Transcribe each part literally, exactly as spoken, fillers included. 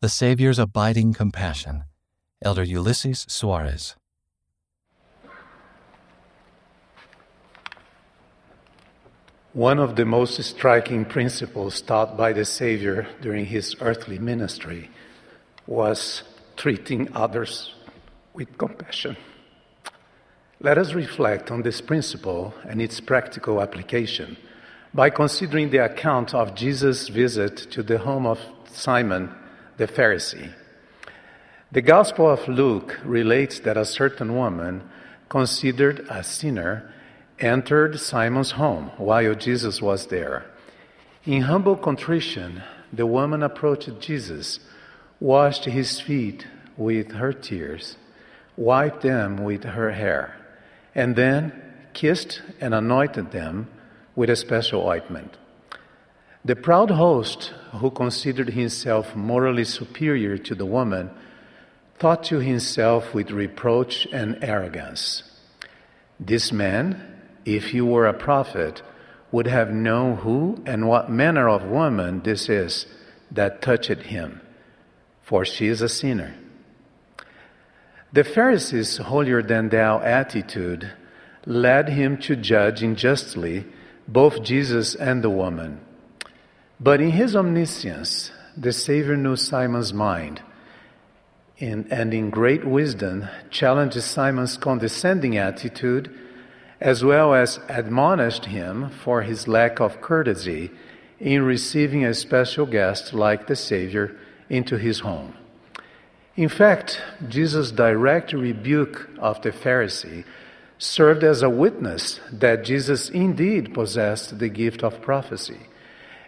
The Savior's Abiding Compassion, Elder Ulysses Suarez. One of the most striking principles taught by the Savior during his earthly ministry was treating others with compassion. Let us reflect on this principle and its practical application by considering the account of Jesus' visit to the home of Simon the Pharisee. The Gospel of Luke relates that a certain woman, considered a sinner, entered Simon's home while Jesus was there. In humble contrition, the woman approached Jesus, washed his feet with her tears, wiped them with her hair, and then kissed and anointed them with a special ointment. The proud host, who considered himself morally superior to the woman, thought to himself with reproach and arrogance, "This man, if he were a prophet, would have known who and what manner of woman this is that touched him, for she is a sinner." The Pharisee's holier-than-thou attitude led him to judge unjustly both Jesus and the woman. But in his omniscience, the Savior knew Simon's mind, and, and in great wisdom challenged Simon's condescending attitude, as well as admonished him for his lack of courtesy in receiving a special guest like the Savior into his home. In fact, Jesus' direct rebuke of the Pharisee served as a witness that Jesus indeed possessed the gift of prophecy,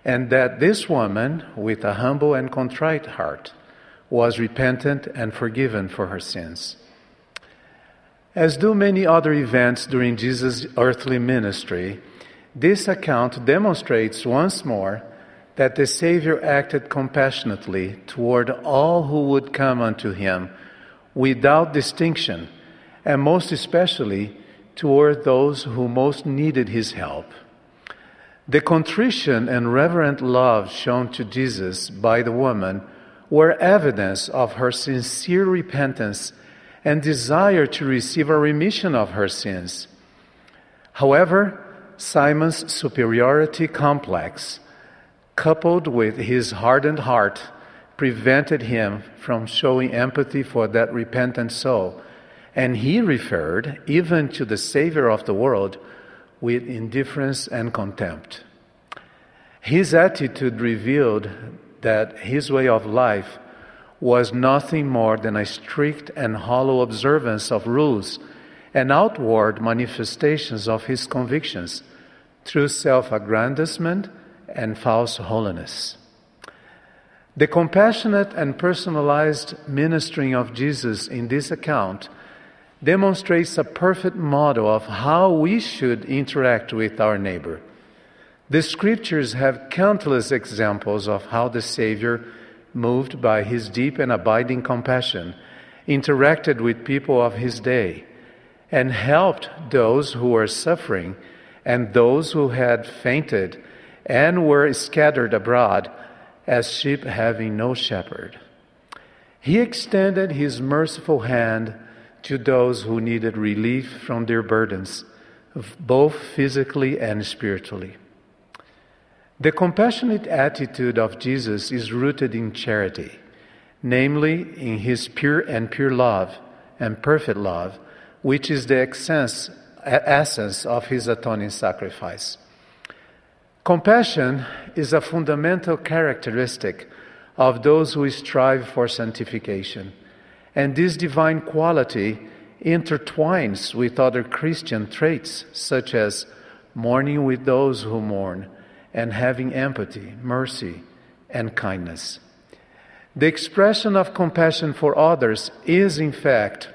and that this woman, with a humble and contrite heart, was repentant and forgiven for her sins. As do many other events during Jesus' earthly ministry, this account demonstrates once more that the Savior acted compassionately toward all who would come unto him without distinction, and most especially toward those who most needed his help. The contrition and reverent love shown to Jesus by the woman were evidence of her sincere repentance and desire to receive a remission of her sins. However, Simon's superiority complex, coupled with his hardened heart, prevented him from showing empathy for that repentant soul, and he referred even to the Savior of the world with indifference and contempt. His attitude revealed that his way of life was nothing more than a strict and hollow observance of rules and outward manifestations of his convictions through self-aggrandizement and false holiness. The compassionate and personalized ministering of Jesus in this account demonstrates a perfect model of how we should interact with our neighbor. The Scriptures have countless examples of how the Savior, moved by his deep and abiding compassion, interacted with people of his day and helped those who were suffering and those who had fainted and were scattered abroad as sheep having no shepherd. He extended his merciful hand to those who needed relief from their burdens, both physically and spiritually. The compassionate attitude of Jesus is rooted in charity, namely in his pure and pure love and perfect love, which is the essence, essence of his atoning sacrifice. Compassion is a fundamental characteristic of those who strive for sanctification, and this divine quality intertwines with other Christian traits, such as mourning with those who mourn and having empathy, mercy, and kindness. The expression of compassion for others is, in fact,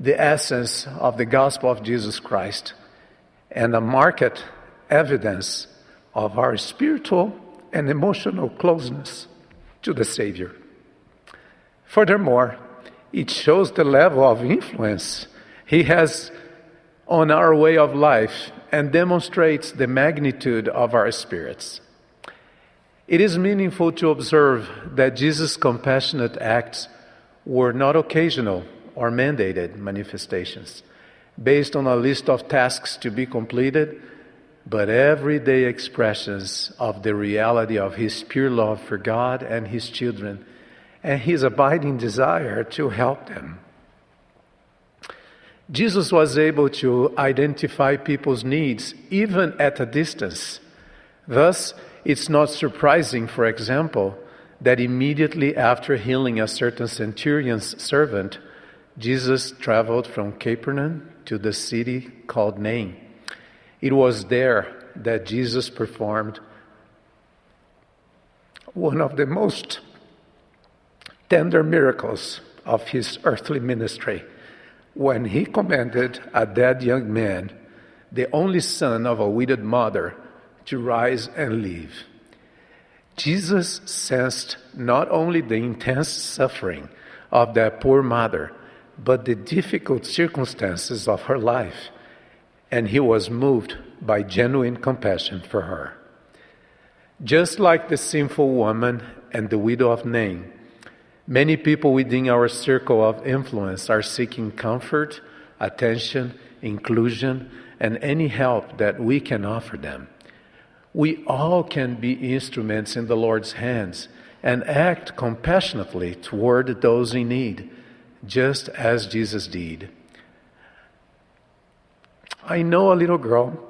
the essence of the gospel of Jesus Christ and a marked evidence of our spiritual and emotional closeness to the Savior. Furthermore, it shows the level of influence he has on our way of life and demonstrates the magnitude of our spirits. It is meaningful to observe that Jesus' compassionate acts were not occasional or mandated manifestations based on a list of tasks to be completed, but everyday expressions of the reality of his pure love for God and his children and his abiding desire to help them. Jesus was able to identify people's needs even at a distance. Thus, it's not surprising, for example, that immediately after healing a certain centurion's servant, Jesus traveled from Capernaum to the city called Nain. It was there that Jesus performed one of the most tender miracles of his earthly ministry when he commanded a dead young man, the only son of a widowed mother, to rise and live. Jesus sensed not only the intense suffering of that poor mother, but the difficult circumstances of her life, and he was moved by genuine compassion for her. Just like the sinful woman and the widow of Nain, many people within our circle of influence are seeking comfort, attention, inclusion, and any help that we can offer them. We all can be instruments in the Lord's hands and act compassionately toward those in need, just as Jesus did. I know a little girl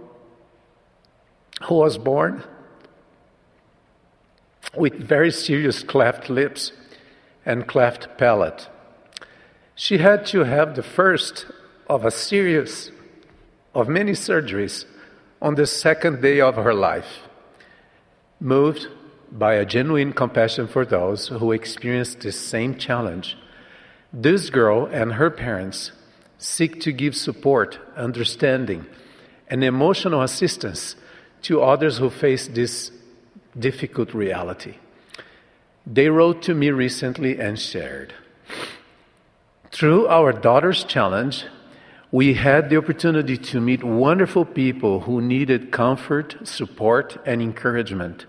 who was born with very serious cleft lips and cleft palate. She had to have the first of a series of many surgeries on the second day of her life, moved by a genuine compassion for those who experienced this same challenge. This girl and her parents seek to give support, understanding, and emotional assistance to others who face this difficult reality. They wrote to me recently and shared, "Through our daughter's challenge, we had the opportunity to meet wonderful people who needed comfort, support, and encouragement.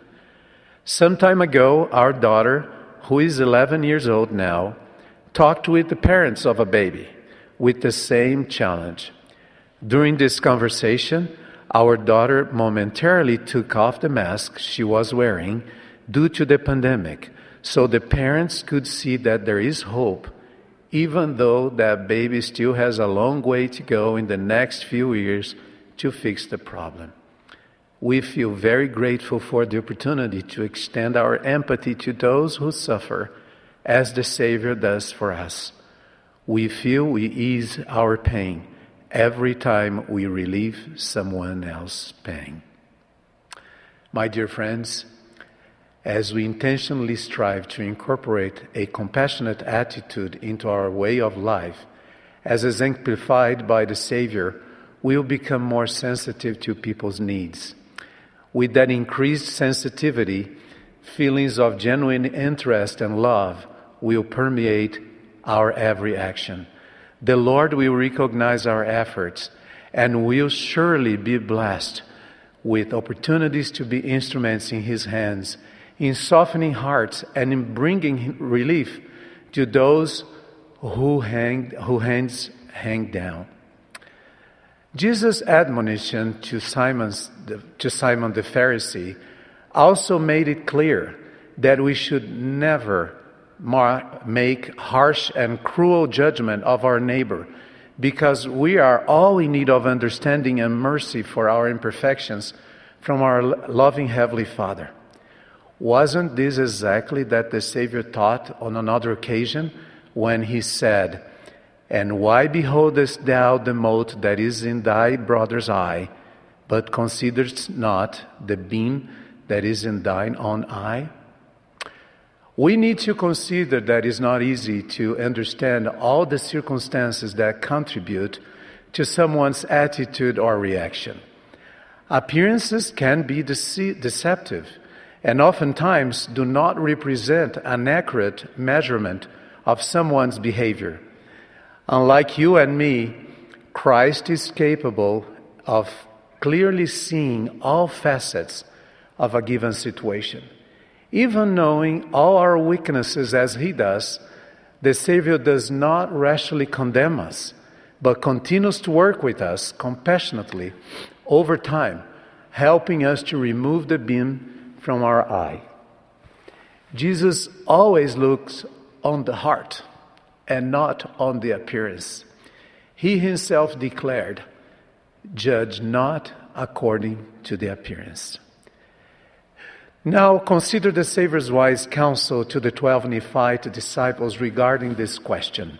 Some time ago, our daughter, who is eleven years old now, talked with the parents of a baby with the same challenge. During this conversation, our daughter momentarily took off the mask she was wearing due to the pandemic, so the parents could see that there is hope, even though that baby still has a long way to go in the next few years to fix the problem. We feel very grateful for the opportunity to extend our empathy to those who suffer as the Savior does for us. We feel we ease our pain every time we relieve someone else's pain." My dear friends, as we intentionally strive to incorporate a compassionate attitude into our way of life, as exemplified by the Savior, we will become more sensitive to people's needs. With that increased sensitivity, feelings of genuine interest and love will permeate our every action. The Lord will recognize our efforts and will surely be blessed with opportunities to be instruments in His hands, in softening hearts and in bringing relief to those who hang, who hands hang down. Jesus' admonition to, Simon's, to Simon the Pharisee also made it clear that we should never mar- make harsh and cruel judgment of our neighbor, because we are all in need of understanding and mercy for our imperfections from our loving Heavenly Father. Wasn't this exactly that the Savior taught on another occasion when he said, "And why beholdest thou the mote that is in thy brother's eye, but considerest not the beam that is in thine own eye?" We need to consider that it's not easy to understand all the circumstances that contribute to someone's attitude or reaction. Appearances can be dece- deceptive. and oftentimes do not represent an accurate measurement of someone's behavior. Unlike you and me, Christ is capable of clearly seeing all facets of a given situation. Even knowing all our weaknesses as he does, the Savior does not rashly condemn us, but continues to work with us compassionately over time, helping us to remove the beam from our eye. Jesus always looks on the heart and not on the appearance. He himself declared, "Judge not according to the appearance." Now consider the Savior's wise counsel to the twelve Nephite disciples regarding this question.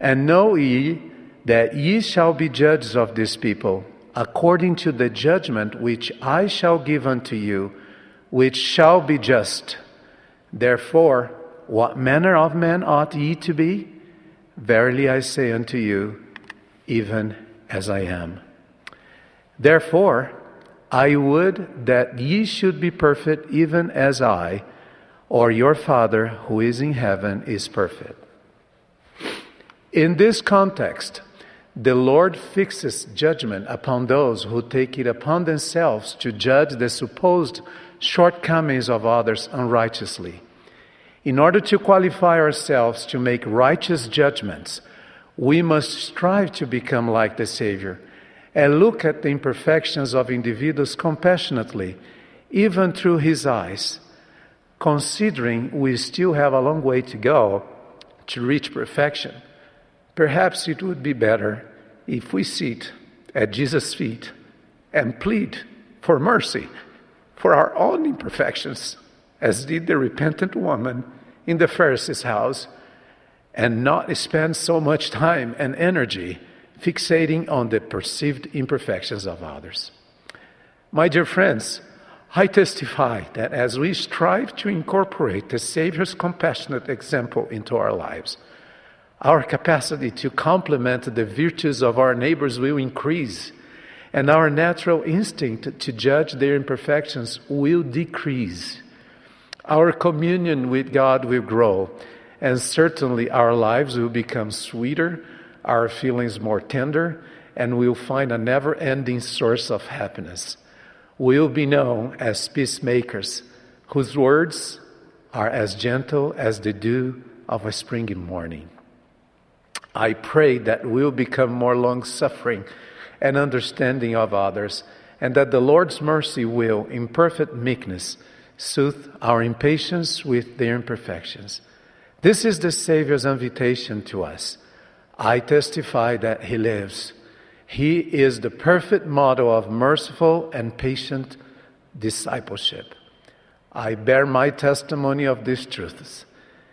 "And know ye that ye shall be judges of this people, according to the judgment which I shall give unto you, which shall be just. Therefore, what manner of man ought ye to be? Verily I say unto you, even as I am. Therefore, I would that ye should be perfect even as I, or your Father who is in heaven is perfect." In this context, the Lord fixes judgment upon those who take it upon themselves to judge the supposed shortcomings of others unrighteously. In order to qualify ourselves to make righteous judgments, we must strive to become like the Savior and look at the imperfections of individuals compassionately, even through his eyes, considering we still have a long way to go to reach perfection. Perhaps it would be better if we sit at Jesus' feet and plead for mercy for our own imperfections, as did the repentant woman in the Pharisee's house, and not spend so much time and energy fixating on the perceived imperfections of others. My dear friends, I testify that as we strive to incorporate the Savior's compassionate example into our lives, our capacity to complement the virtues of our neighbors will increase, and our natural instinct to judge their imperfections will decrease. Our communion with God will grow, and certainly our lives will become sweeter, our feelings more tender, and we'll find a never-ending source of happiness. We'll be known as peacemakers, whose words are as gentle as the dew of a spring morning. I pray that we'll become more long-suffering and understanding of others, and that the Lord's mercy will, in perfect meekness, soothe our impatience with their imperfections. This is the Savior's invitation to us. I testify that he lives. He is the perfect model of merciful and patient discipleship. I bear my testimony of these truths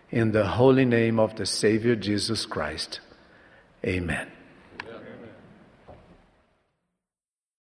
in the holy name of the Savior Jesus Christ. Amen.